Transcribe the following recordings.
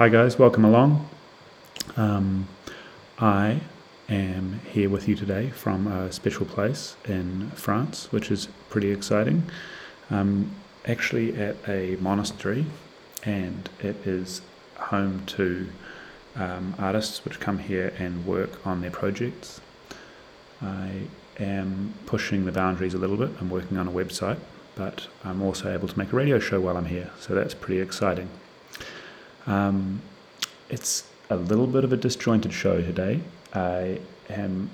Hi guys, welcome along. I am here with you today from a special place in France, which is pretty exciting. I'm actually at a monastery, and it is home to artists which come here and work on their projects. I am pushing the boundaries a little bit. I'm working on a website, but I'm also able to make a radio show while I'm here, so that's pretty exciting. It's a little bit of a disjointed show today. I am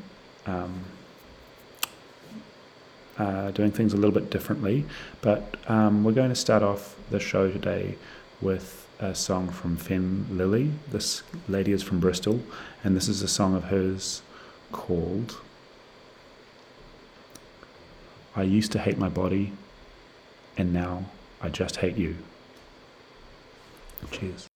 doing things a little bit differently, but we're going to start off the show today with a song from Fenne Lily. This lady is from Bristol, and this is a song of hers called I Used to Hate My Body, and Now I Just Hate You. Cheers.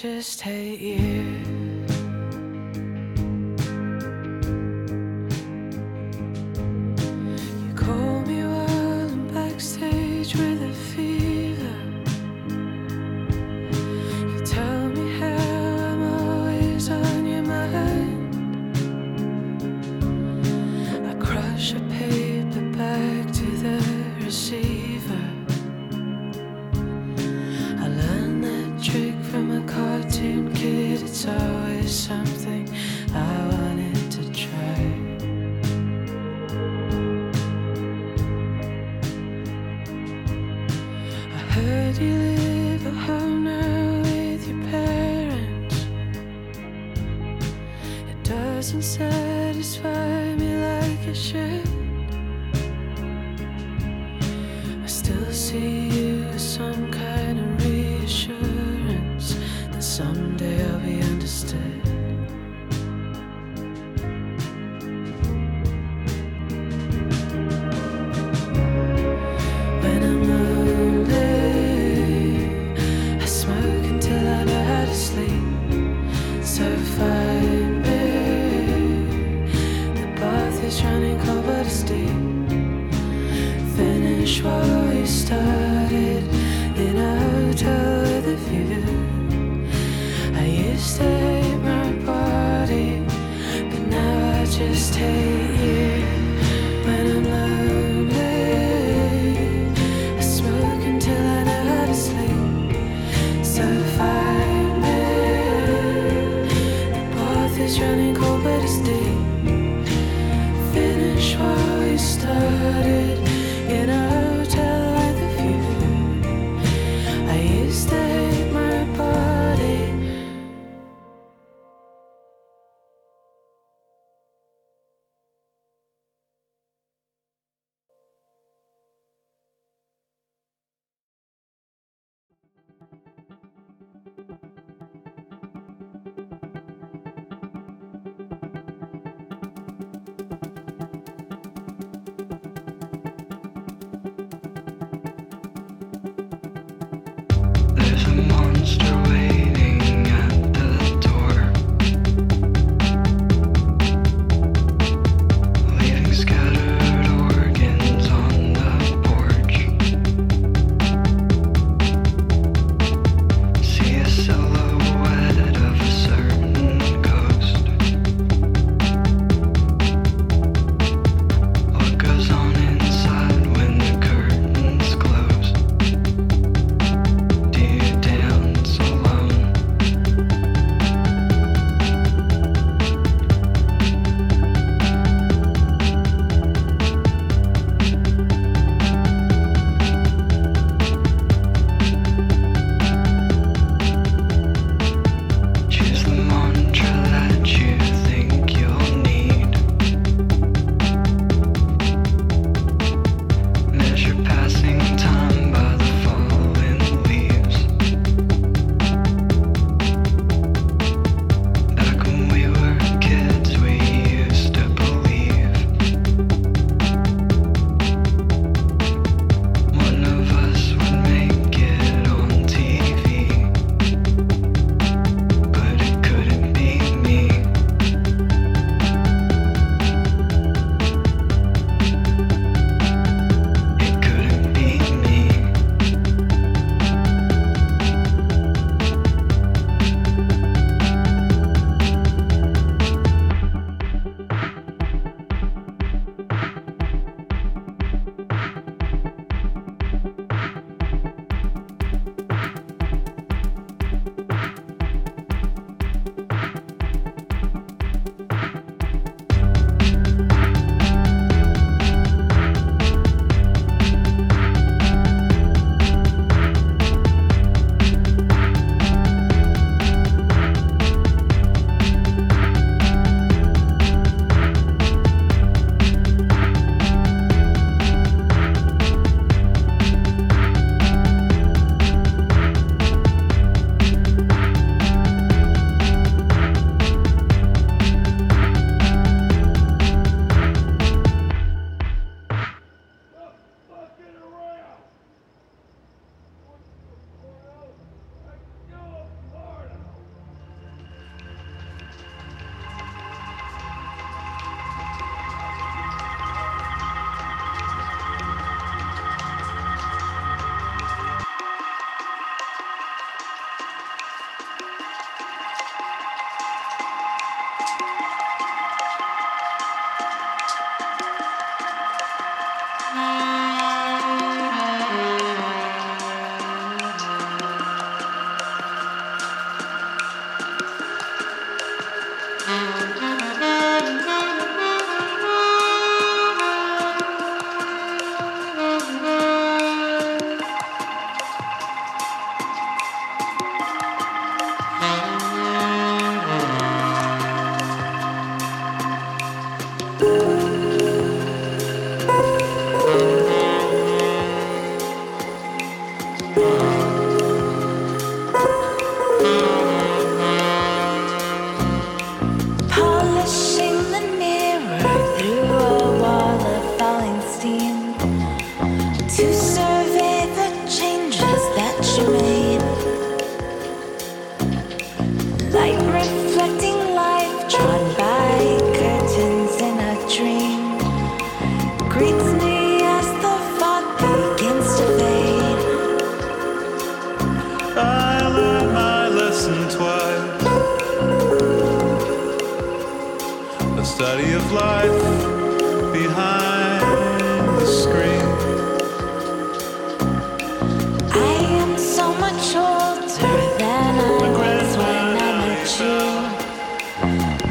Just hate you. I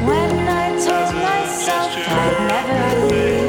When I told myself I'd never leave,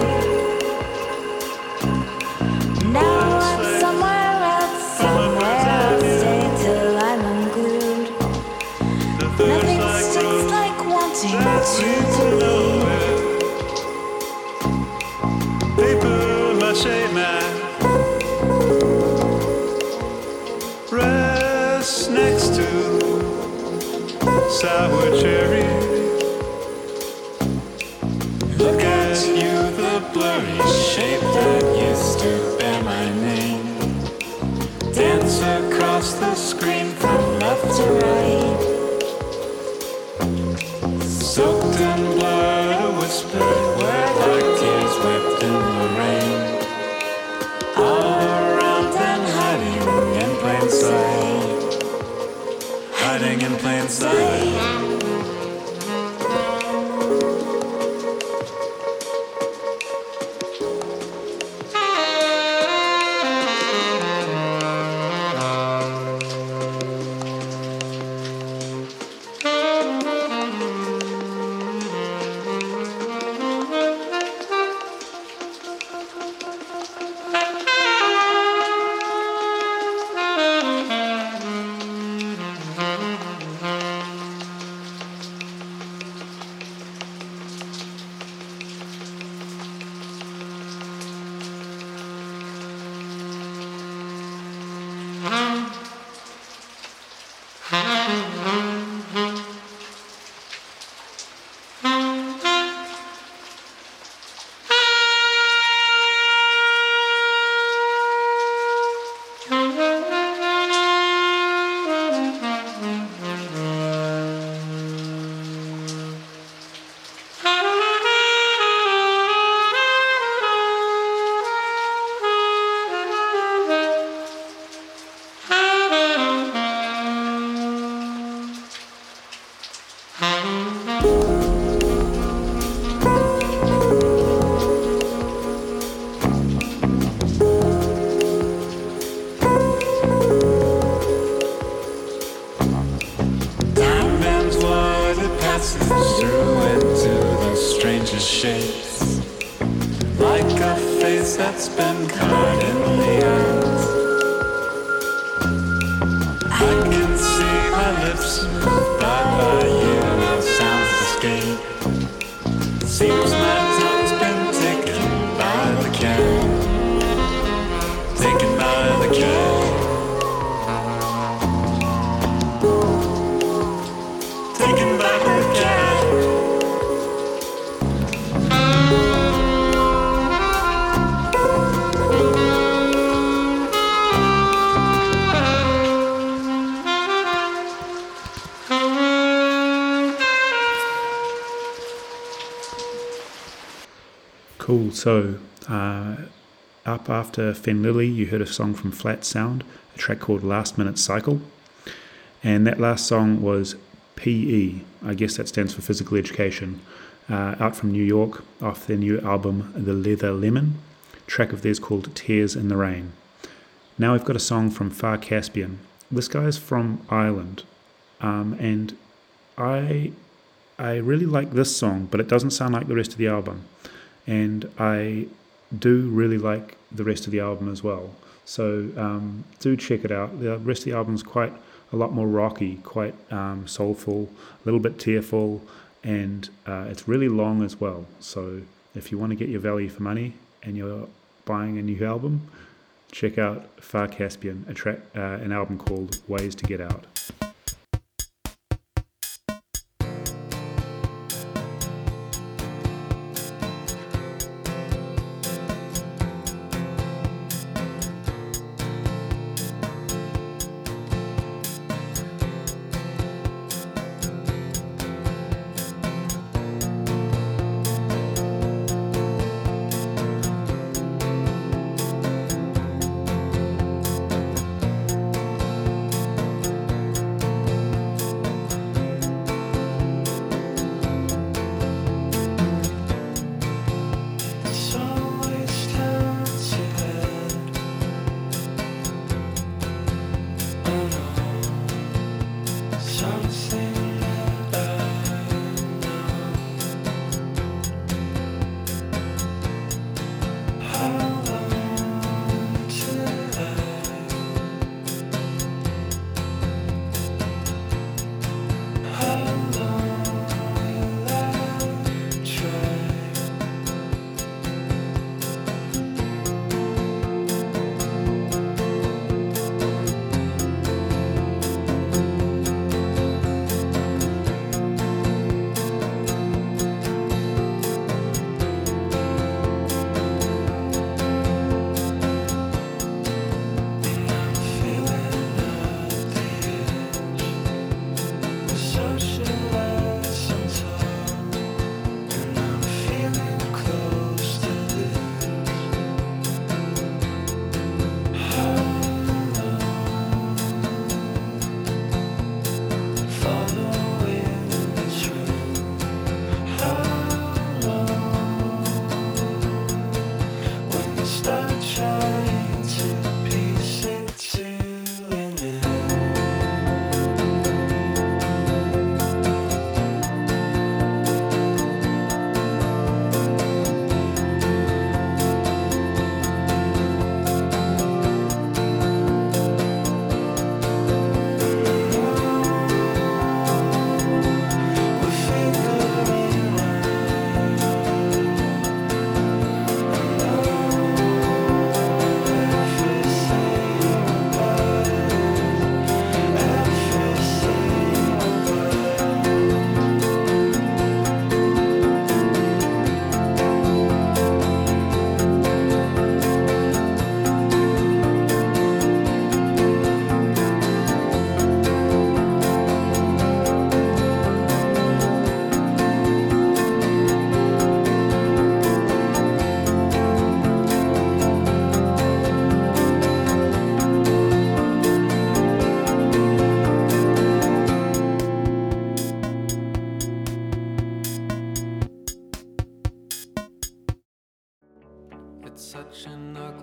Cool, so up after Fenne Lily, you heard a song from Flat Sound, a track called Last Minute Cycle. And that last song was P.E., I guess that stands for Physical Education, out from New York, off their new album The Leather Lemon, track of theirs called Tears in the Rain. Now we've got a song from Far Caspian. This guy's from Ireland, and I really like this song, but it doesn't sound like the rest of the album. And I do really like the rest of the album as well. So do check it out. The rest of the album is quite a lot more rocky, quite soulful, a little bit tearful, and it's really long as well. So if you want to get your value for money and you're buying a new album, check out Far Caspian, an album called Ways to Get Out.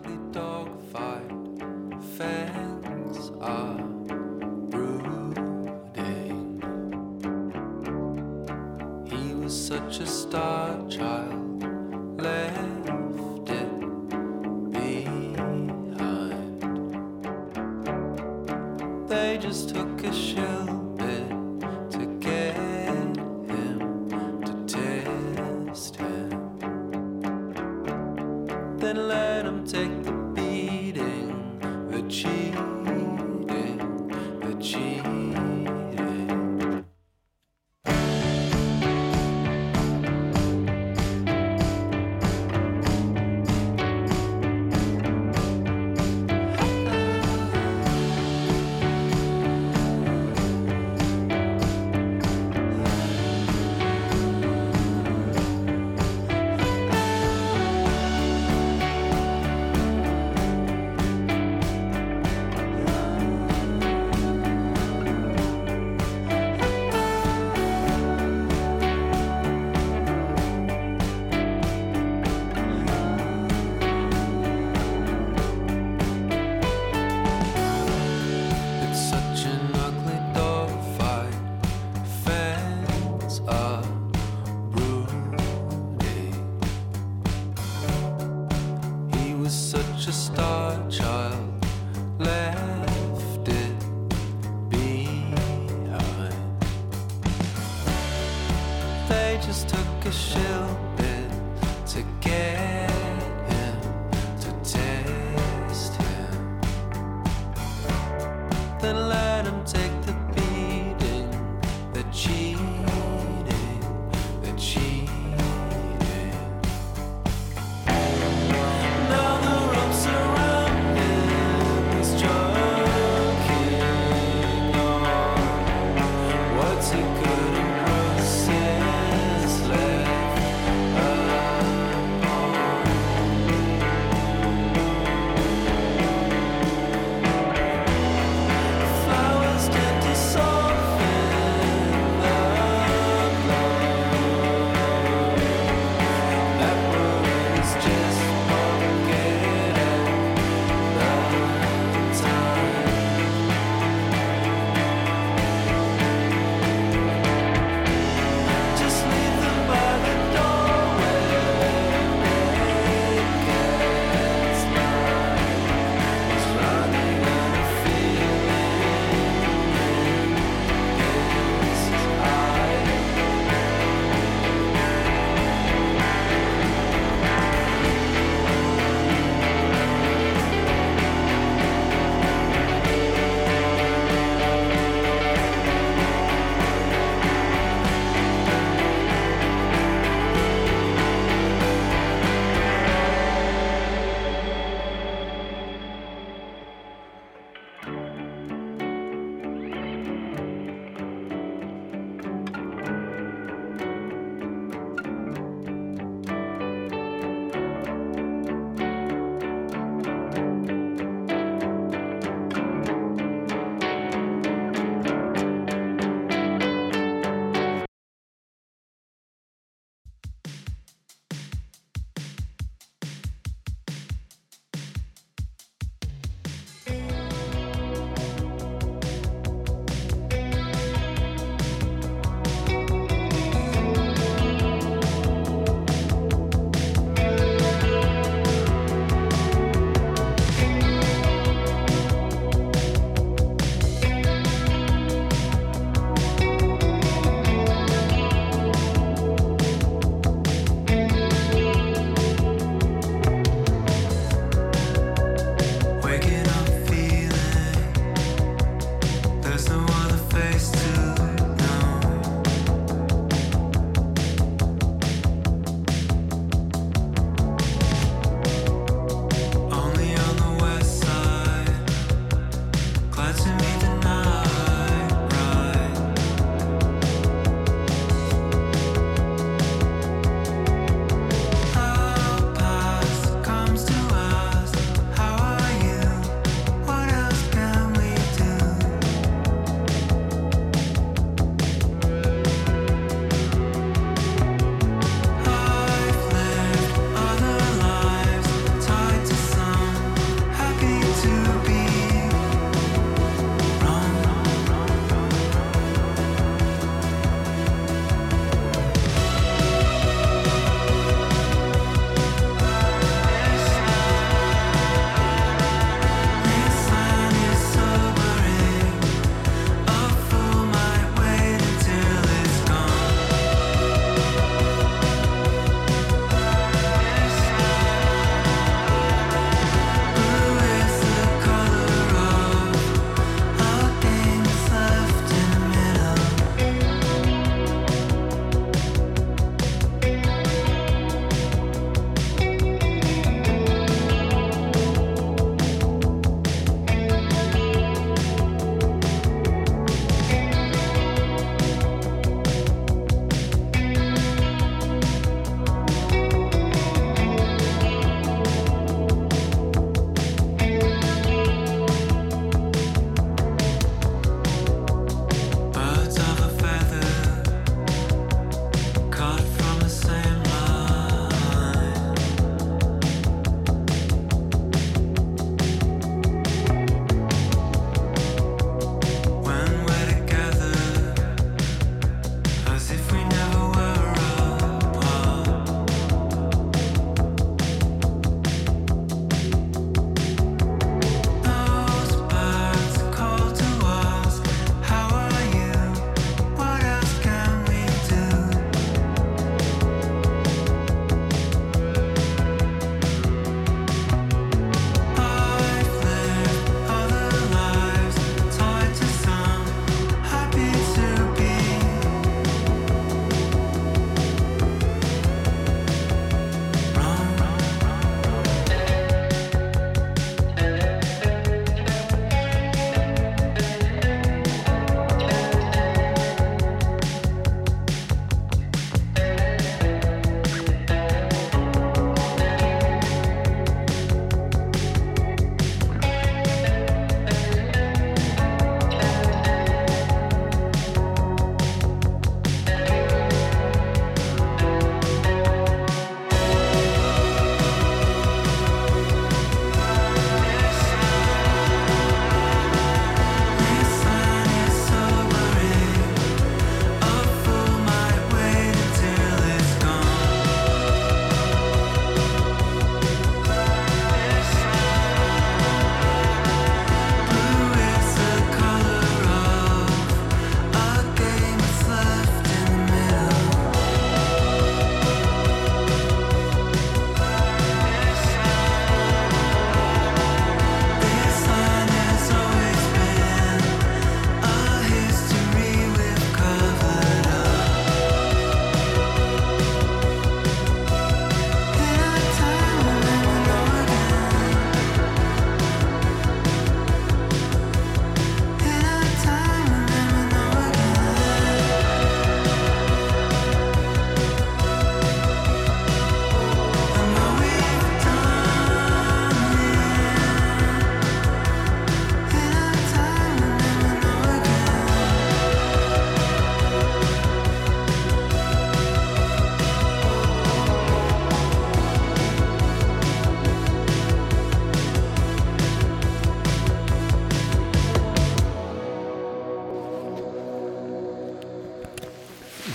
ugly dog fight. Fans are brooding. He was such a star child, left it behind. They just took a shell. Then let him take the beating, the cheating, the cheating. What's a good and process left?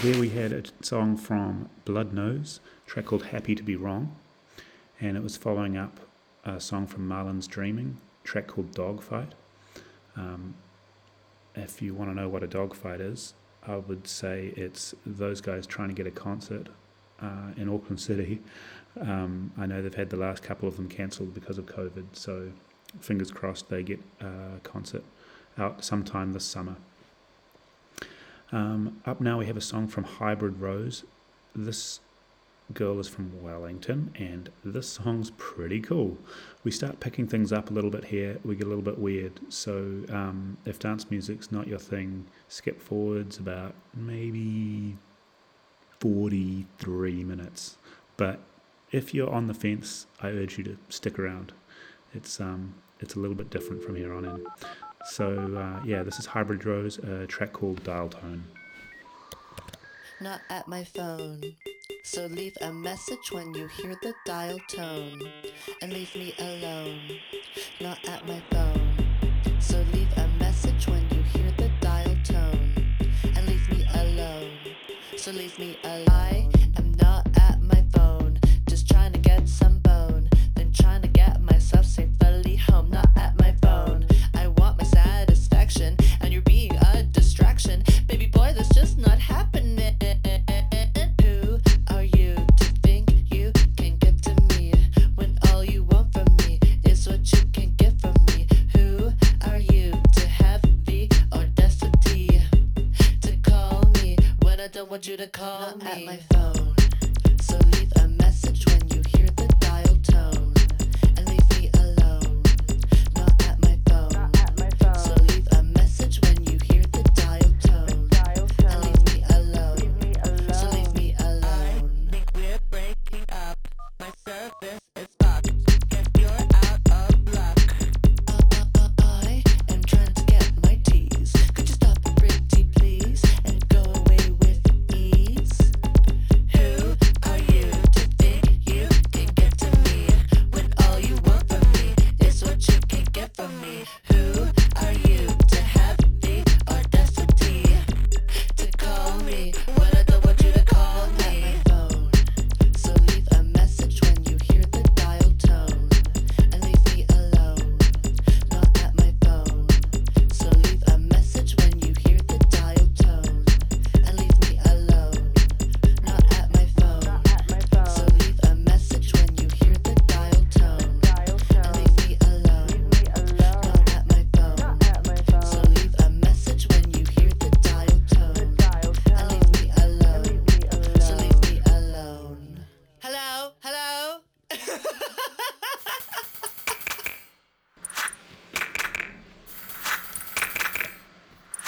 There we had a song from Blood Nose, a track called Happy to Be Wrong, and it was following up a song from Marlon's Dreaming, a track called Dogfight. If you want to know what a dogfight is, I would say it's those guys trying to get a concert in Auckland City. I know they've had the last couple of them cancelled because of COVID, so fingers crossed they get a concert out sometime this summer. Up now we have a song from Hybrid Rose. This girl is from Wellington, and this song's pretty cool. We start picking things up a little bit here. We get a little bit weird. So if dance music's not your thing, skip forwards about maybe 43 minutes. But if you're on the fence, I urge you to stick around. It's a little bit different from here on in. So, yeah, this is Hybrid Rose, a track called Dial Tone. Not at my phone, so leave a message when you hear the dial tone, and leave me alone. Not at my phone, so leave a message when you hear the dial tone, and leave me alone. So leave me alone. I am not at my phone, just trying to get some bone, then trying to get myself safely home. Not at my phone. And you're being a distraction. Baby boy, that's just not happening. Who are you to think you can get to me when all you want from me is what you can get from me? Who are you to have the audacity to call me when I don't want you to call me? Not at my phone, so leave a message when you hear the dial tone.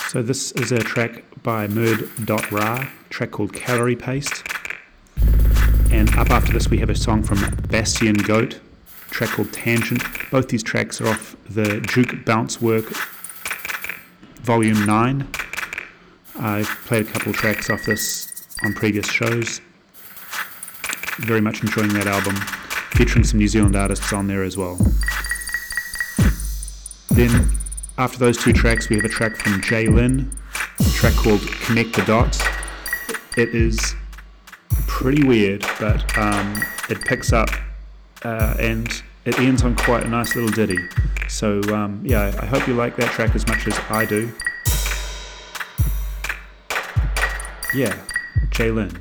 So this is a track by Murd.ra, track called Calorie Paste. And up after this we have a song from Bastion Goat, track called Tangent. Both these tracks are off the Juke Bounce Work Volume 9. I've played a couple of tracks off this on previous shows. Very much enjoying that album, featuring some New Zealand artists on there as well. Then after those two tracks, we have a track from Jaylin, a track called Connect the Dots. It is pretty weird, but it picks up and it ends on quite a nice little ditty. So, yeah, I hope you like that track as much as I do. Yeah, Jaylin.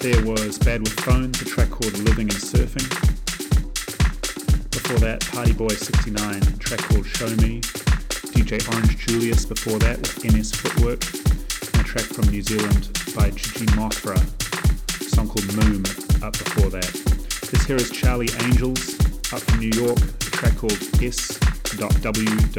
There was Badwood Phone, the track called Living and Surfing. Before that, Party Boy 69, a track called Show Me. DJ Orange Julius before that with MS Footwork, and a track from New Zealand by Gigi Mothra, a song called Moom up before that. This here is Charlie Angels up from New York, a track called S.W.E.A.T.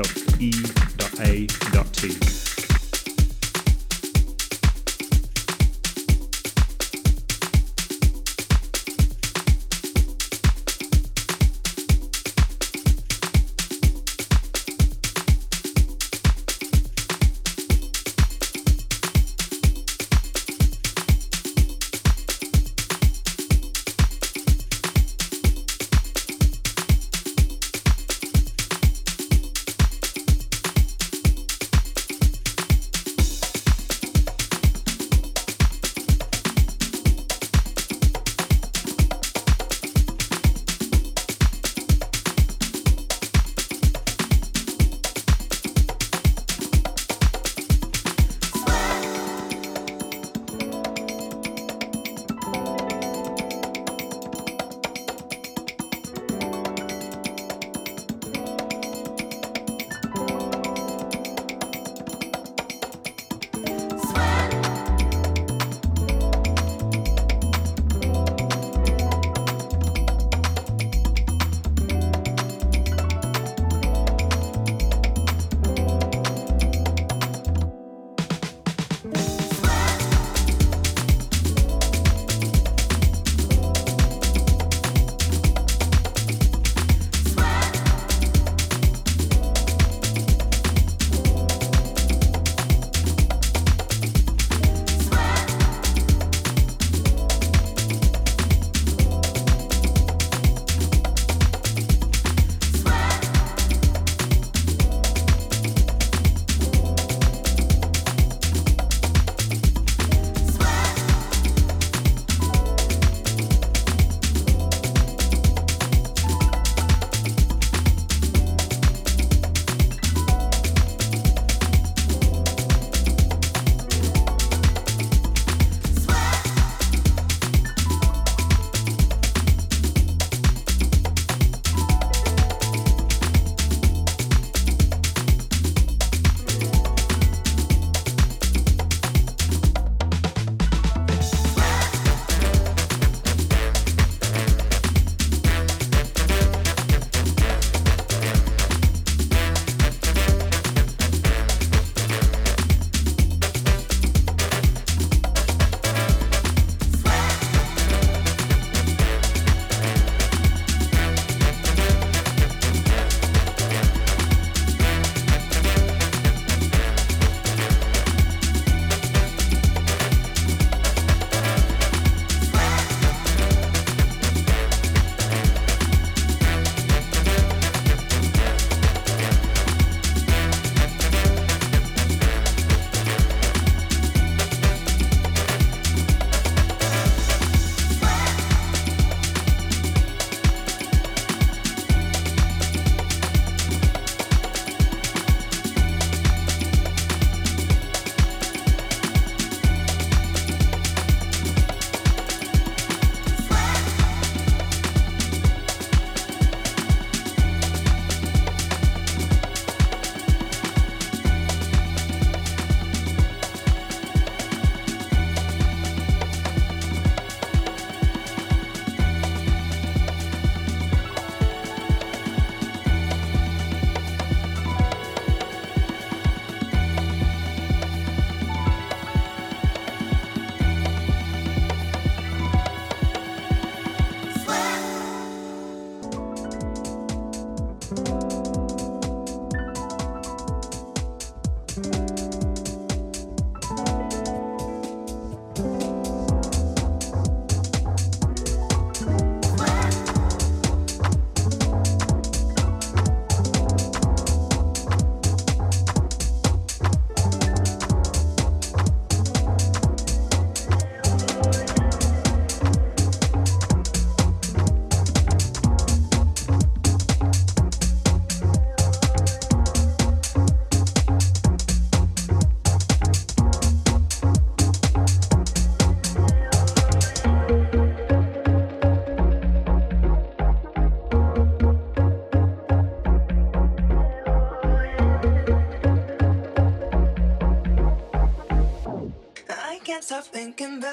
stop thinking about.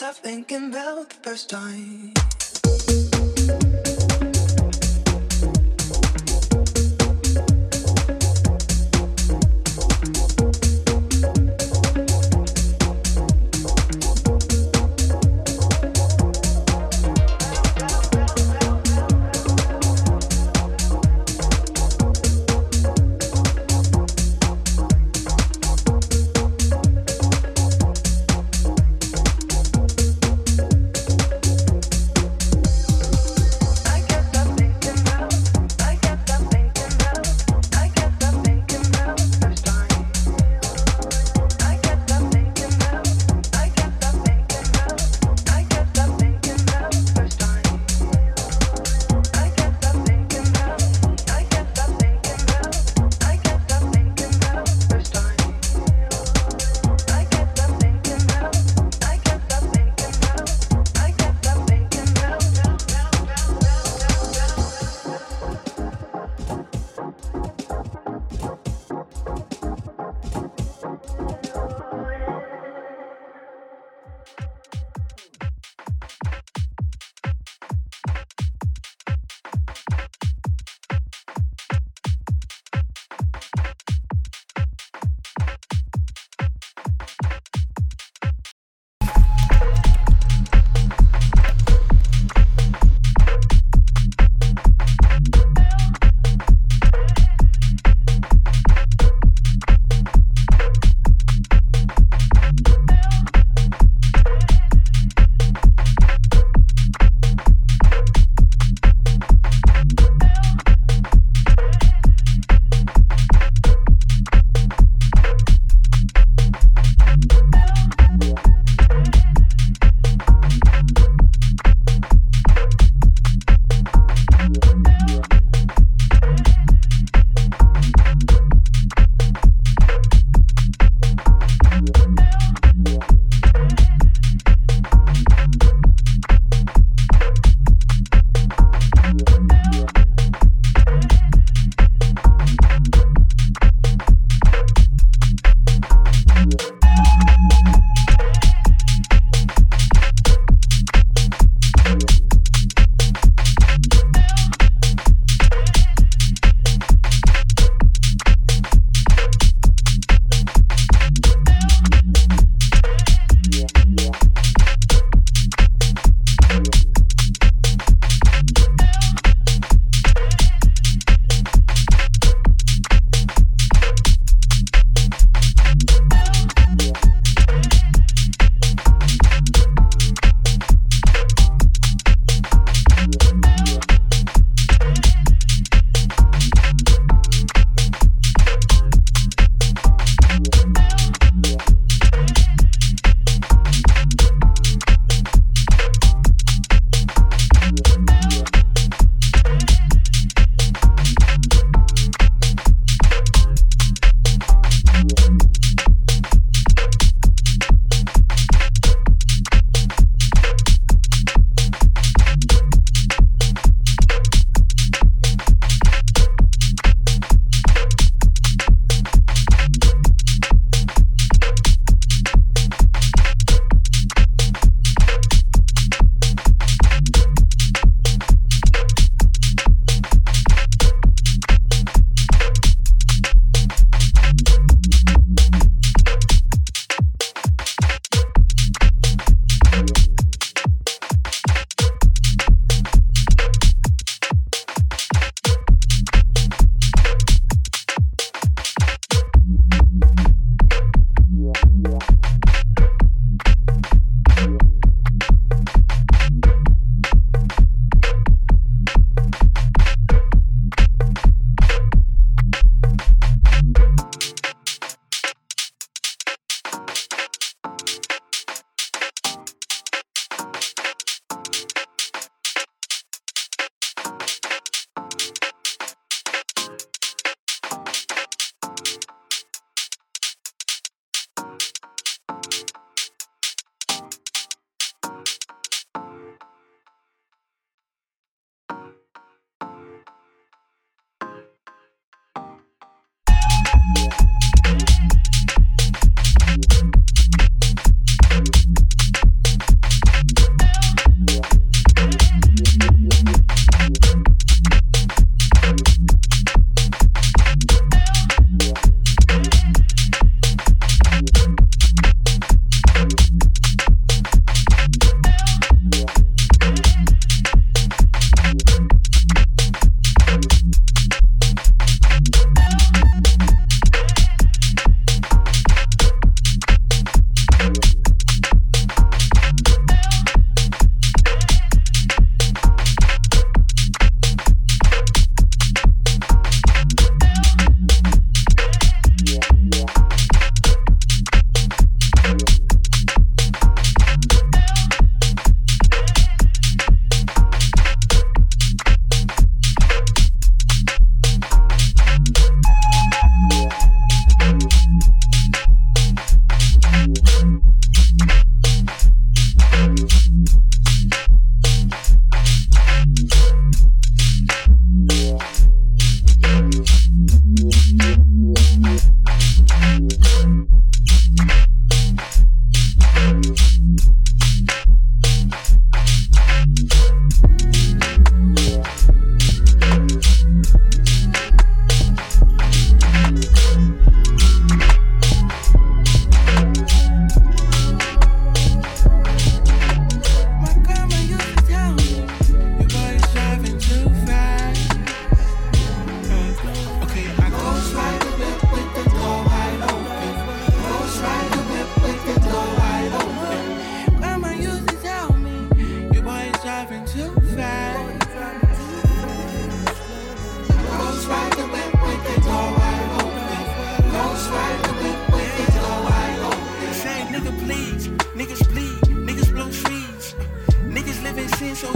Stop thinking about the first time.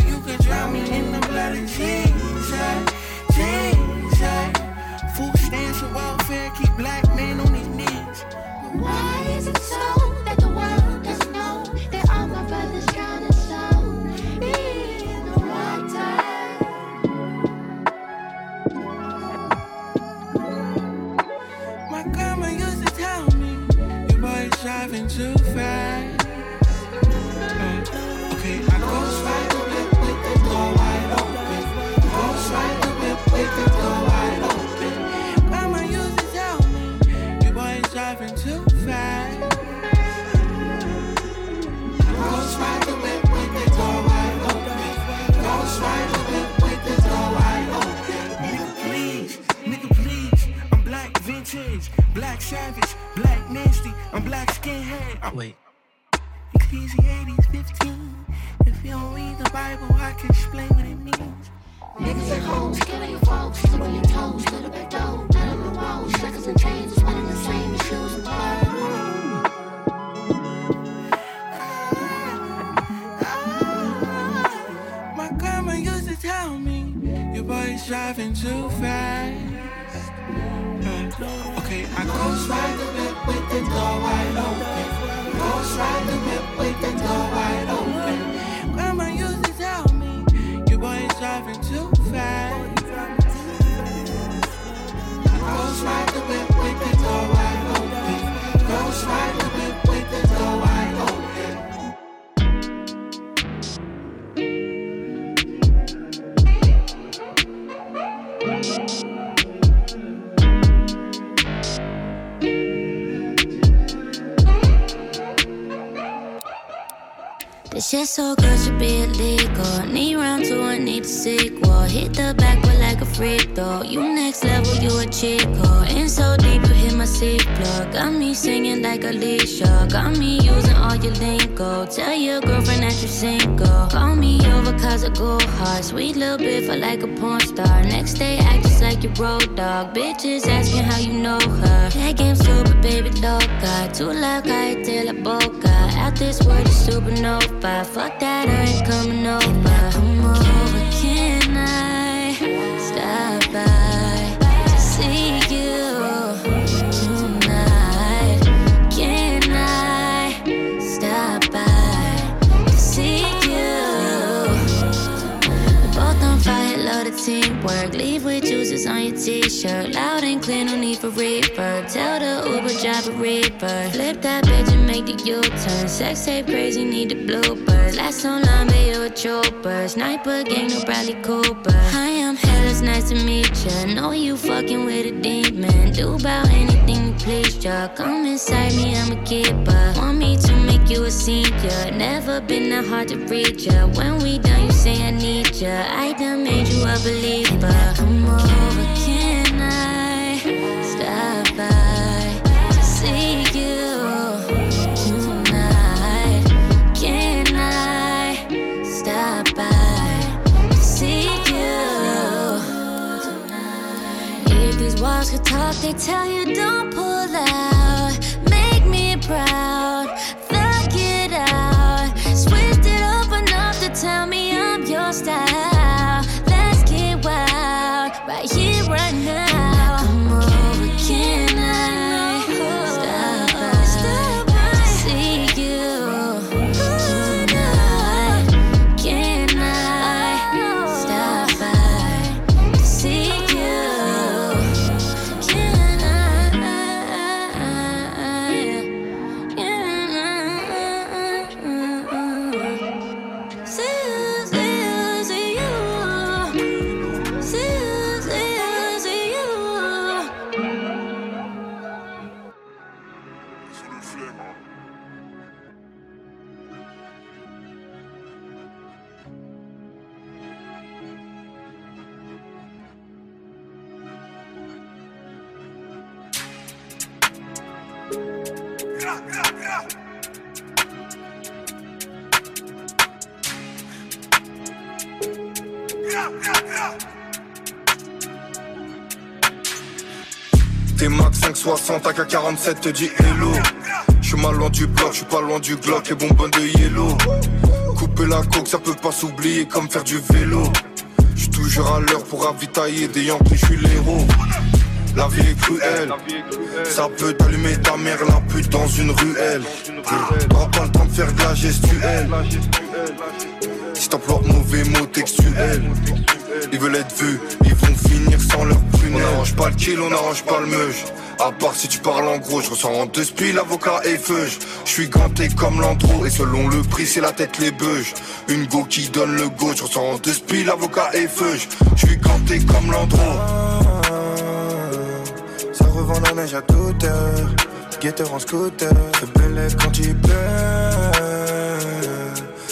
You can drown me in the blood of Jesus. Food stands for welfare, keep black men on their knees. But why is it so that the world doesn't know that all my brothers drown and so be in the water? My grandma used to tell me, your boy's driving too fast. Okay, I go straight to bed with the door wide open. Go straight to bed with the door wide open. Driving too fast. Ghost ride the whip with the door wide open. Ghost ride the whip with the door wide open. Nigga please, I'm black vintage, black savage, black nasty, I'm black skinhead. Oh, wait. Ecclesiastes 15. If you don't read the Bible, I can explain what it means. Niggas at home, scared of your folks, slip on your toes, little bit dough, down on the walls, shackles and chains, it's one and the same, your shoes and clothes. My grandma used to tell me, your boy's driving too fast. Okay, I ghost ride the whip with the door wide open. Ghost ride the whip with the door wide open. Grandma used to tell me, boys driving too fast. Ghost ride the whip with the door wide open. Ghost ride the whip with the door wide open. This shit so good should be illegal. Need round two, I need a sequel. Hit the back with like a freak though. You next level, you a chico. In so deep, you hit my seat plug. Got me singing like Alicia. Got me using all your lingo. Tell your girlfriend that you single. Call me over cause I go hard. Sweet little bit for like a porn star. Next day, act just like your road dog. Bitches asking how you know her. That game's stupid, baby, loca. Too loud, till I boca. Out this world, you supernova. Fuck that, I ain't coming over. Come over, can I stop by to see you tonight? Can I stop by to see you? We're both on fire, love the teamwork. Leave with juices on your t-shirt. Loud and clean, no need for reverb. Tell the Uber driver reaper. Flip that bitch and make the U-turn. Sex tape crazy, need the bloopers. Last online, baby, you a trooper. Sniper gang, no Bradley Cooper. Hi, I'm hell, it's nice to meet ya. Know you fucking with a demon. Do about anything you please ya. Come inside me, I'm a keeper. Want me to make you a senior. Never been that hard to reach ya. When we done, you say I need ya. I done made you a believer. Come over, can I stop by to see you? Walls could talk, they tell you don't pull out. Make me proud, fuck it out. Switched it up enough to tell me I'm your style. Let's get wild, right here, right now. Come over, can I stop by to see you tonight? Can I stop by to see you? T'es Mac 560 AK 47 te dit hello. J'suis mal loin du bloc, j'suis pas loin du Glock, les bonbonnes de Yellow. couper la coque, ça peut pas s'oublier comme faire du vélo. J'suis toujours à l'heure pour ravitailler des Yankees, j'suis l'héros. La vie est cruelle, ça peut t'allumer ta mère la pute dans une ruelle. T'auras pas le temps de faire de la gestuelle. Si t'emploies mauvais mots textuels, ils veulent être vus, ils vont finir sans leur prunelle. On arrange pas le kill, on arrange pas le meuge. À part si tu parles en gros, je ressens en deux spies l'avocat et feuge. Je suis ganté comme l'andro et selon le prix c'est la tête les beuges. Une go qui donne le go, je ressens en deux spies l'avocat et feuge. Je suis ganté comme l'andro. Ça revend la neige à toute heure, guetteur en scooter. C'est belle quand il pleut.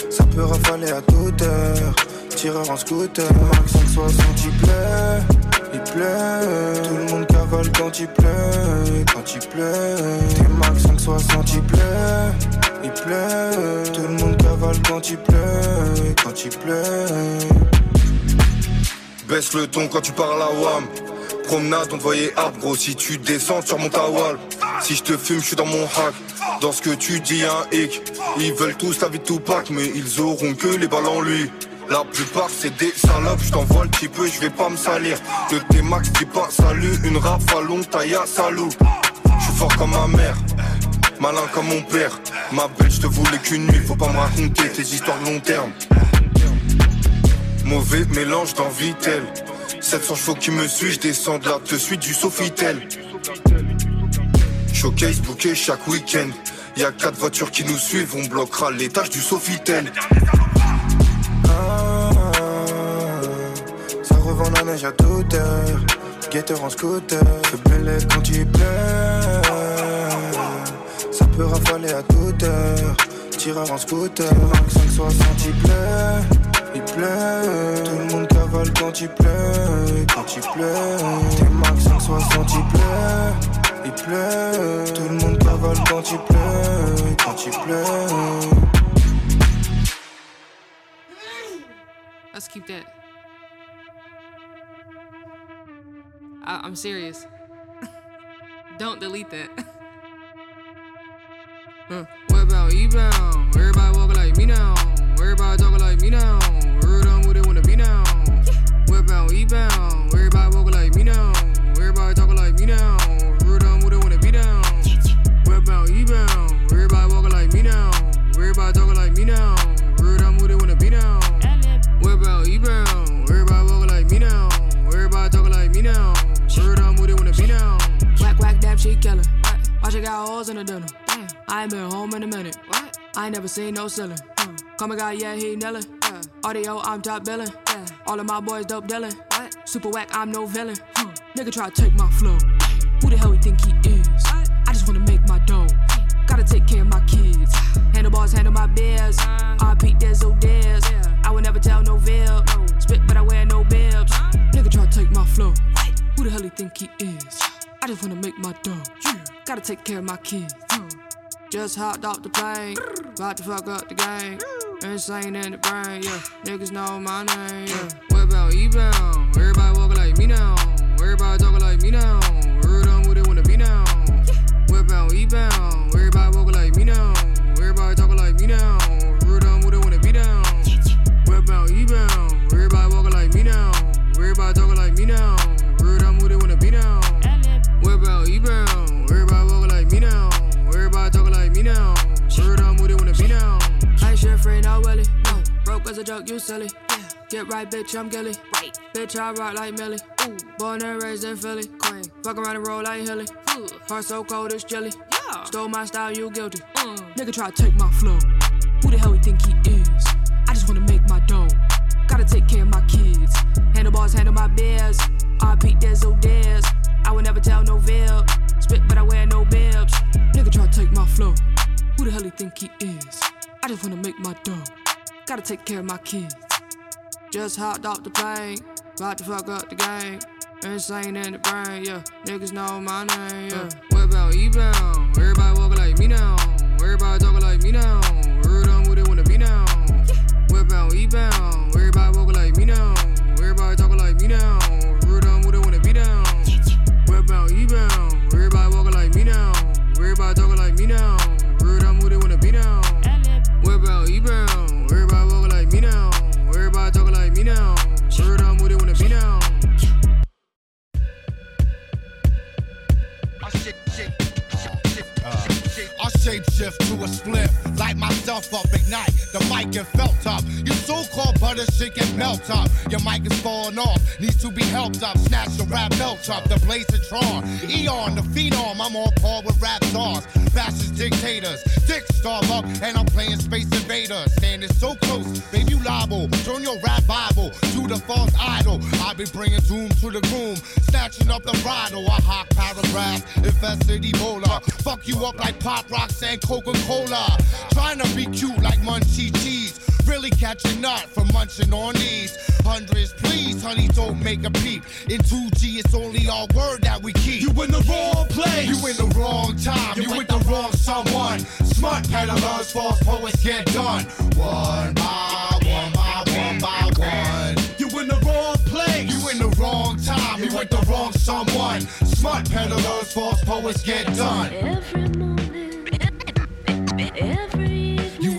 Ça peut rafaler à toute heure, tireur en scooter. Max 560 il pleut. Tout le monde cavale quand il pleut, quand il pleut. T'es Max 560 il pleut. Tout le monde cavale quand il pleut, quand il pleut. Baisse le ton quand tu parles à WAM. Promenade, on te voyait hard, gros. Si tu descends, tu remontes à Wall. Si je te fume, je suis dans mon hack. Dans ce que tu dis, un hic. Ils veulent tous la vie de Tupac, mais ils auront que les balles en lui. La plupart, c'est des salopes. Je t'envoie le petit peu, je vais pas me salir. Le T-Max dit pas salut. Une rafale, on taille à salou. Je suis fort comme ma mère, malin comme mon père. Ma belle, je te voulais qu'une nuit. Faut pas me raconter tes histoires de long terme. Mauvais mélange d'envie telle. 700 chevaux qui me suit, je descends de là, te suis du Sofitel. Showcase booké chaque week-end. Y'a 4 voitures qui nous suivent, on bloquera l'étage du Sofitel. Ça revend la neige à toute heure, guetteur en scooter. C'est belle quand il pleut. Ça peut rafaler à toute heure, tireur en scooter. 560 il pleut. Il pleut, tout le monde cavale quand il pleut, quand il pleut. T'es Max 560 il pleut, tout le monde cavale quand il pleut, quand il pleut. Let's keep that. I'm serious. Don't delete that. What about you down? Everybody walking like me now. Everybody talking like me now. Word on who they wanna be now. What about E-bound? Everybody walking like me now. Everybody talking like me now. Word on who they wanna be down. What about E-bound? Everybody walking like me now. Everybody talking like me now. Word on who they wanna be down. What about E-bound? Everybody walking like me now. Everybody talking like me now. Word on who they wanna be down. Whack whack dab shit killer. Watch it got holes in the dinner. I ain't been home in a minute. What? I ain't never seen no ceiling. Come and got, yeah, he nellin'. Audio, I'm top billin'. All of my boys dope dealin'. Super whack, I'm no villain. Nigga try to take my flow. Who the hell he think he is? What? I just wanna make my dough. Gotta take care of my kids. Handlebars, handle my beers. I peep there's oh dares. I would never tell no veil. No. Spit, but I wear no bibs. Nigga try to take my flow. What? Who the hell he think he is? I just wanna make my dough. Yeah. Gotta take care of my kids. Just hopped off the plane, about to fuck up the game. Insane in the brain, yeah. Niggas know my name, yeah. What about E-bound? Everybody walking like me now. Everybody talking like me now. Word on who they wanna be now. What about E-bound? Everybody walking like me now. Everybody talking like me now. Word on who they wanna be down. What about E-bound? Everybody walking like me now. Everybody talking like me now. Word on who they wanna be down. What about E-bound? Everybody walking like me now. Everybody talking like me now. Word on who they wanna be now. I ain't your friend, I willy. No, broke as a joke, you silly. Yeah. Get right, bitch, I'm gilly. Right. Bitch, I rock like Millie. Ooh. Born and raised in Philly. Queen. Fuck around and roll like Hilly. Ooh. Heart so cold, it's jelly. Yeah. Stole my style, you guilty. Nigga try to take my flow. Who the hell he think he is? I just wanna make my dough. Gotta take care of my kids. Handlebars, handle my beers. I peep there's oh dares. I would never tell no veil. Spit, but I wear no bibs. Nigga try to take my flow. Who the hell he think he is? I just wanna make my dough. Gotta take care of my kids. Just hopped off the plane, about to fuck up the game. Insane in the brain, yeah. Niggas know my name, yeah. What about E-bound? Everybody walking like me now. Everybody talking like me now. Word on who they wanna be now. What about E-bound? Everybody walking like me now. Everybody talking like me now. Word on who they wanna be down. What about E-bound? Everybody walking like me now. Everybody talking like me now. Word on who they wanna be now. What about E-bound? Everybody shift to a split. Light myself up, ignite the mic and felt up. You so-called butter shit get melt up. Your mic is falling off, needs to be helped up. Snatch the rap belt up, the Blazatron, Eon, the phenom. I'm on par with rap stars, fascist dictators, dick Starbuck, and I'm playing Space Invaders. Standing so close, baby, you liable. Turn your rap Bible to the false idol. I be bringing doom to the groom, snatching up the bridle. I hot paragraph, infested Ebola. Fuck you up like Pop Rocks and Coca-Cola. Trying to be cute like Munchie Cheese. Really catching up from munching on these. Hundreds, please, honey, don't make a peep. In 2G, it's only our word that we keep. You in the wrong place. You in the wrong time. You with the wrong someone. Smart peddlers, false poets get done. One by one by one by one. You in the wrong place. You in the wrong time. You with the wrong someone. Smart peddlers, false poets get done. Every morning, every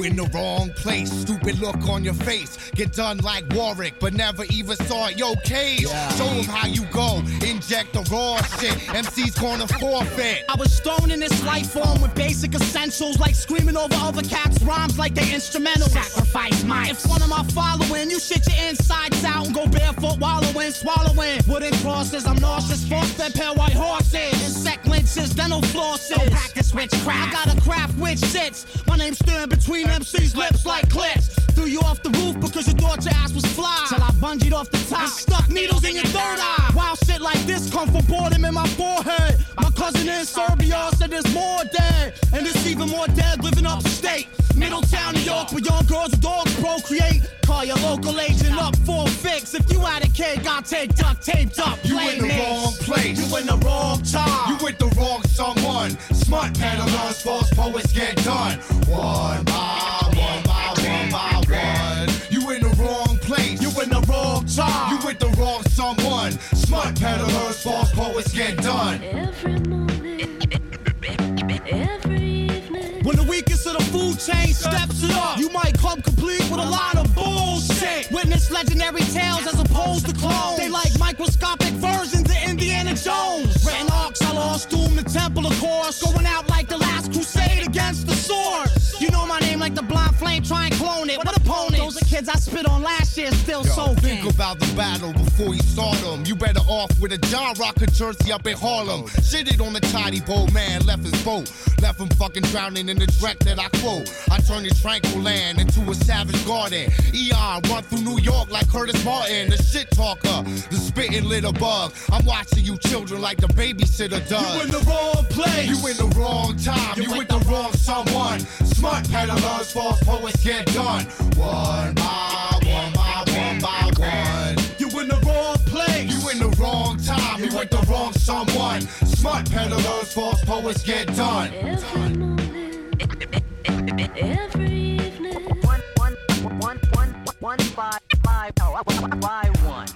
in the wrong place, stupid look on your face. Get done like Warwick, but never even saw it. Yo, Cage, yeah. Show them how you go. Inject the raw shit. MC's gonna forfeit. I was thrown in this life form with basic essentials, like screaming over other cats' rhymes like they're instrumental. Sacrifice mine. If one of my following, you shit your insides out and go barefoot, wallowing, swallowing. Wooden crosses, I'm nauseous. Forced and pale white horses. Insect lynches, dental flosses. Don't practice witchcraft. I got a craft which sits. My name's stirring between MC's lips like clips. Threw you off the roof because you thought your ass was fly. Till I bungeed off the top and stuck needles in your third eye. Wild shit like this come from boredom in my forehead. My cousin in Serbia said there's more dead. And it's even more dead living upstate. Middletown, New York, where young girls with dogs procreate. Call your local agent up for a fix. If you had a kid, got taped up, You in the wrong place. You in the wrong time. You with the wrong someone. Smart peddlers, false poets get done. One by one by one by one. You in the wrong place. You in the wrong time. You with the wrong someone. Smart peddlers, false poets get done. Every morning, every evening. When the weakest of the food chain steps it up, you might come complete with a lot of bullshit. Witness legendary tales as opposed to clones. They like microscopic versions of Indiana Jones. Written arcs I lost, doomed the temple of course. Going out like the last crusade against the sword. You know my name like the blind flame, try and clone it. What opponents? Those are kids I spit on last year, still so big. Think about the battle before you start them. You better off with a John Rocker jersey up in Harlem. Shitted on the tidy bowl man, left his boat. Left him fucking drowning in the dreck that I quote. I turned your tranquil land into a savage garden. Eon run through New York like Curtis Martin. The shit talker, the spitting little bug. I'm watching you children like the babysitter does. You in the wrong place. You in the wrong time. You with the wrong someone. Smart peddlers, false poets get done. One by one by one by one. You in the wrong place. You in the wrong time. You with the wrong someone. Smart peddlers, false poets get done. Every morning, every evening. One by one. One by one. One by one.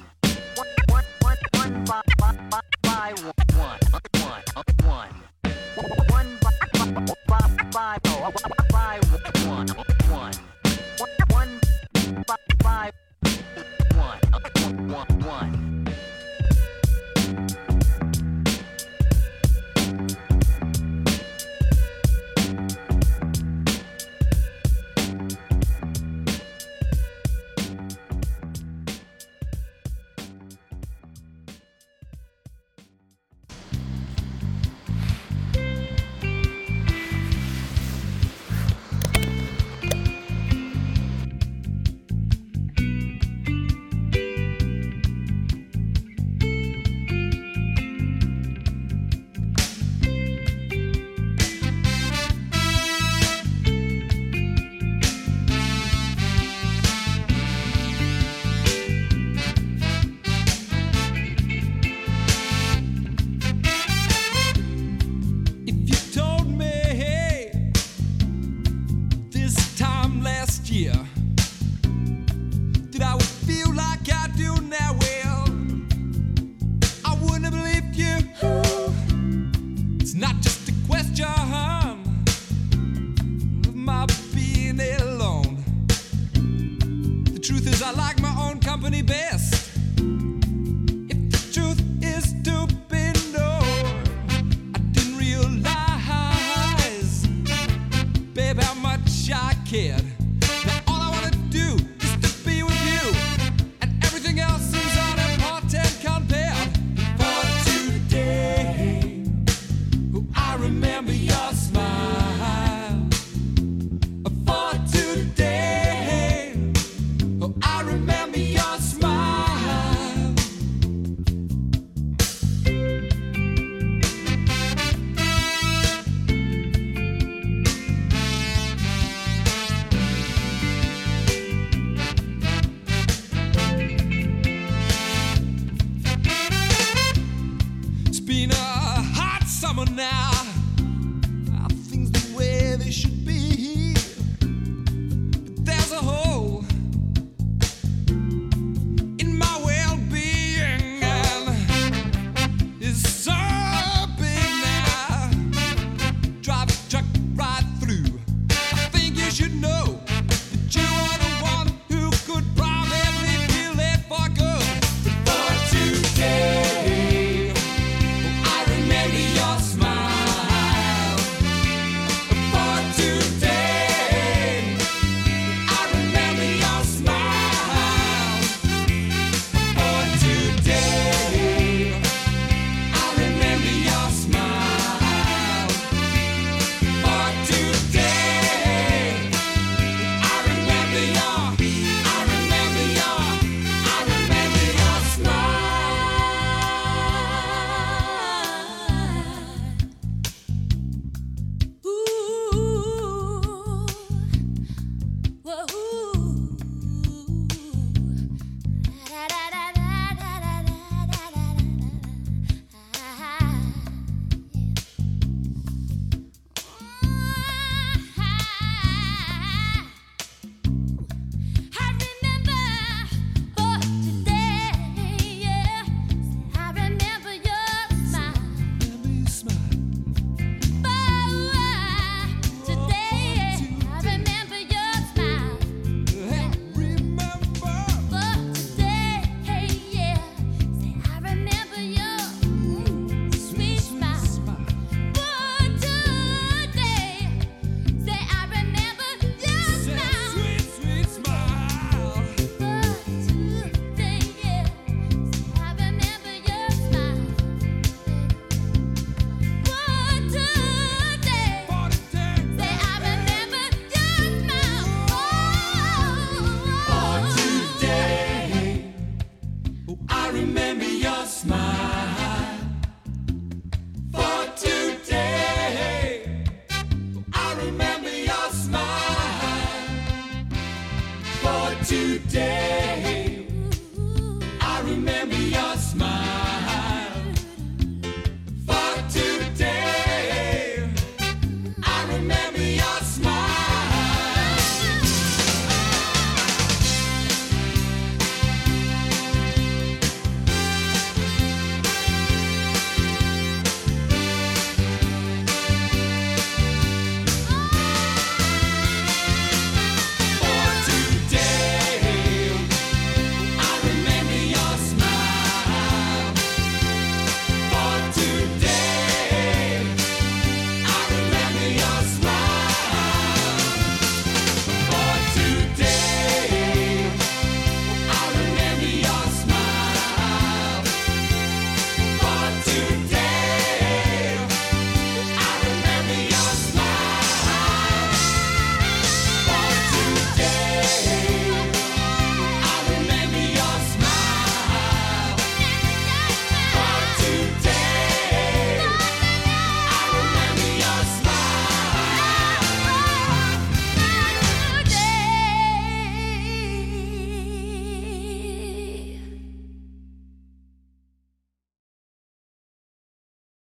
summer now. Are things the way they should be? But there's a hole in my well-being, and it's so big now. Drive a truck right through. I think you should know that you are the one who could probably kill it for good. For today. Today, I remember your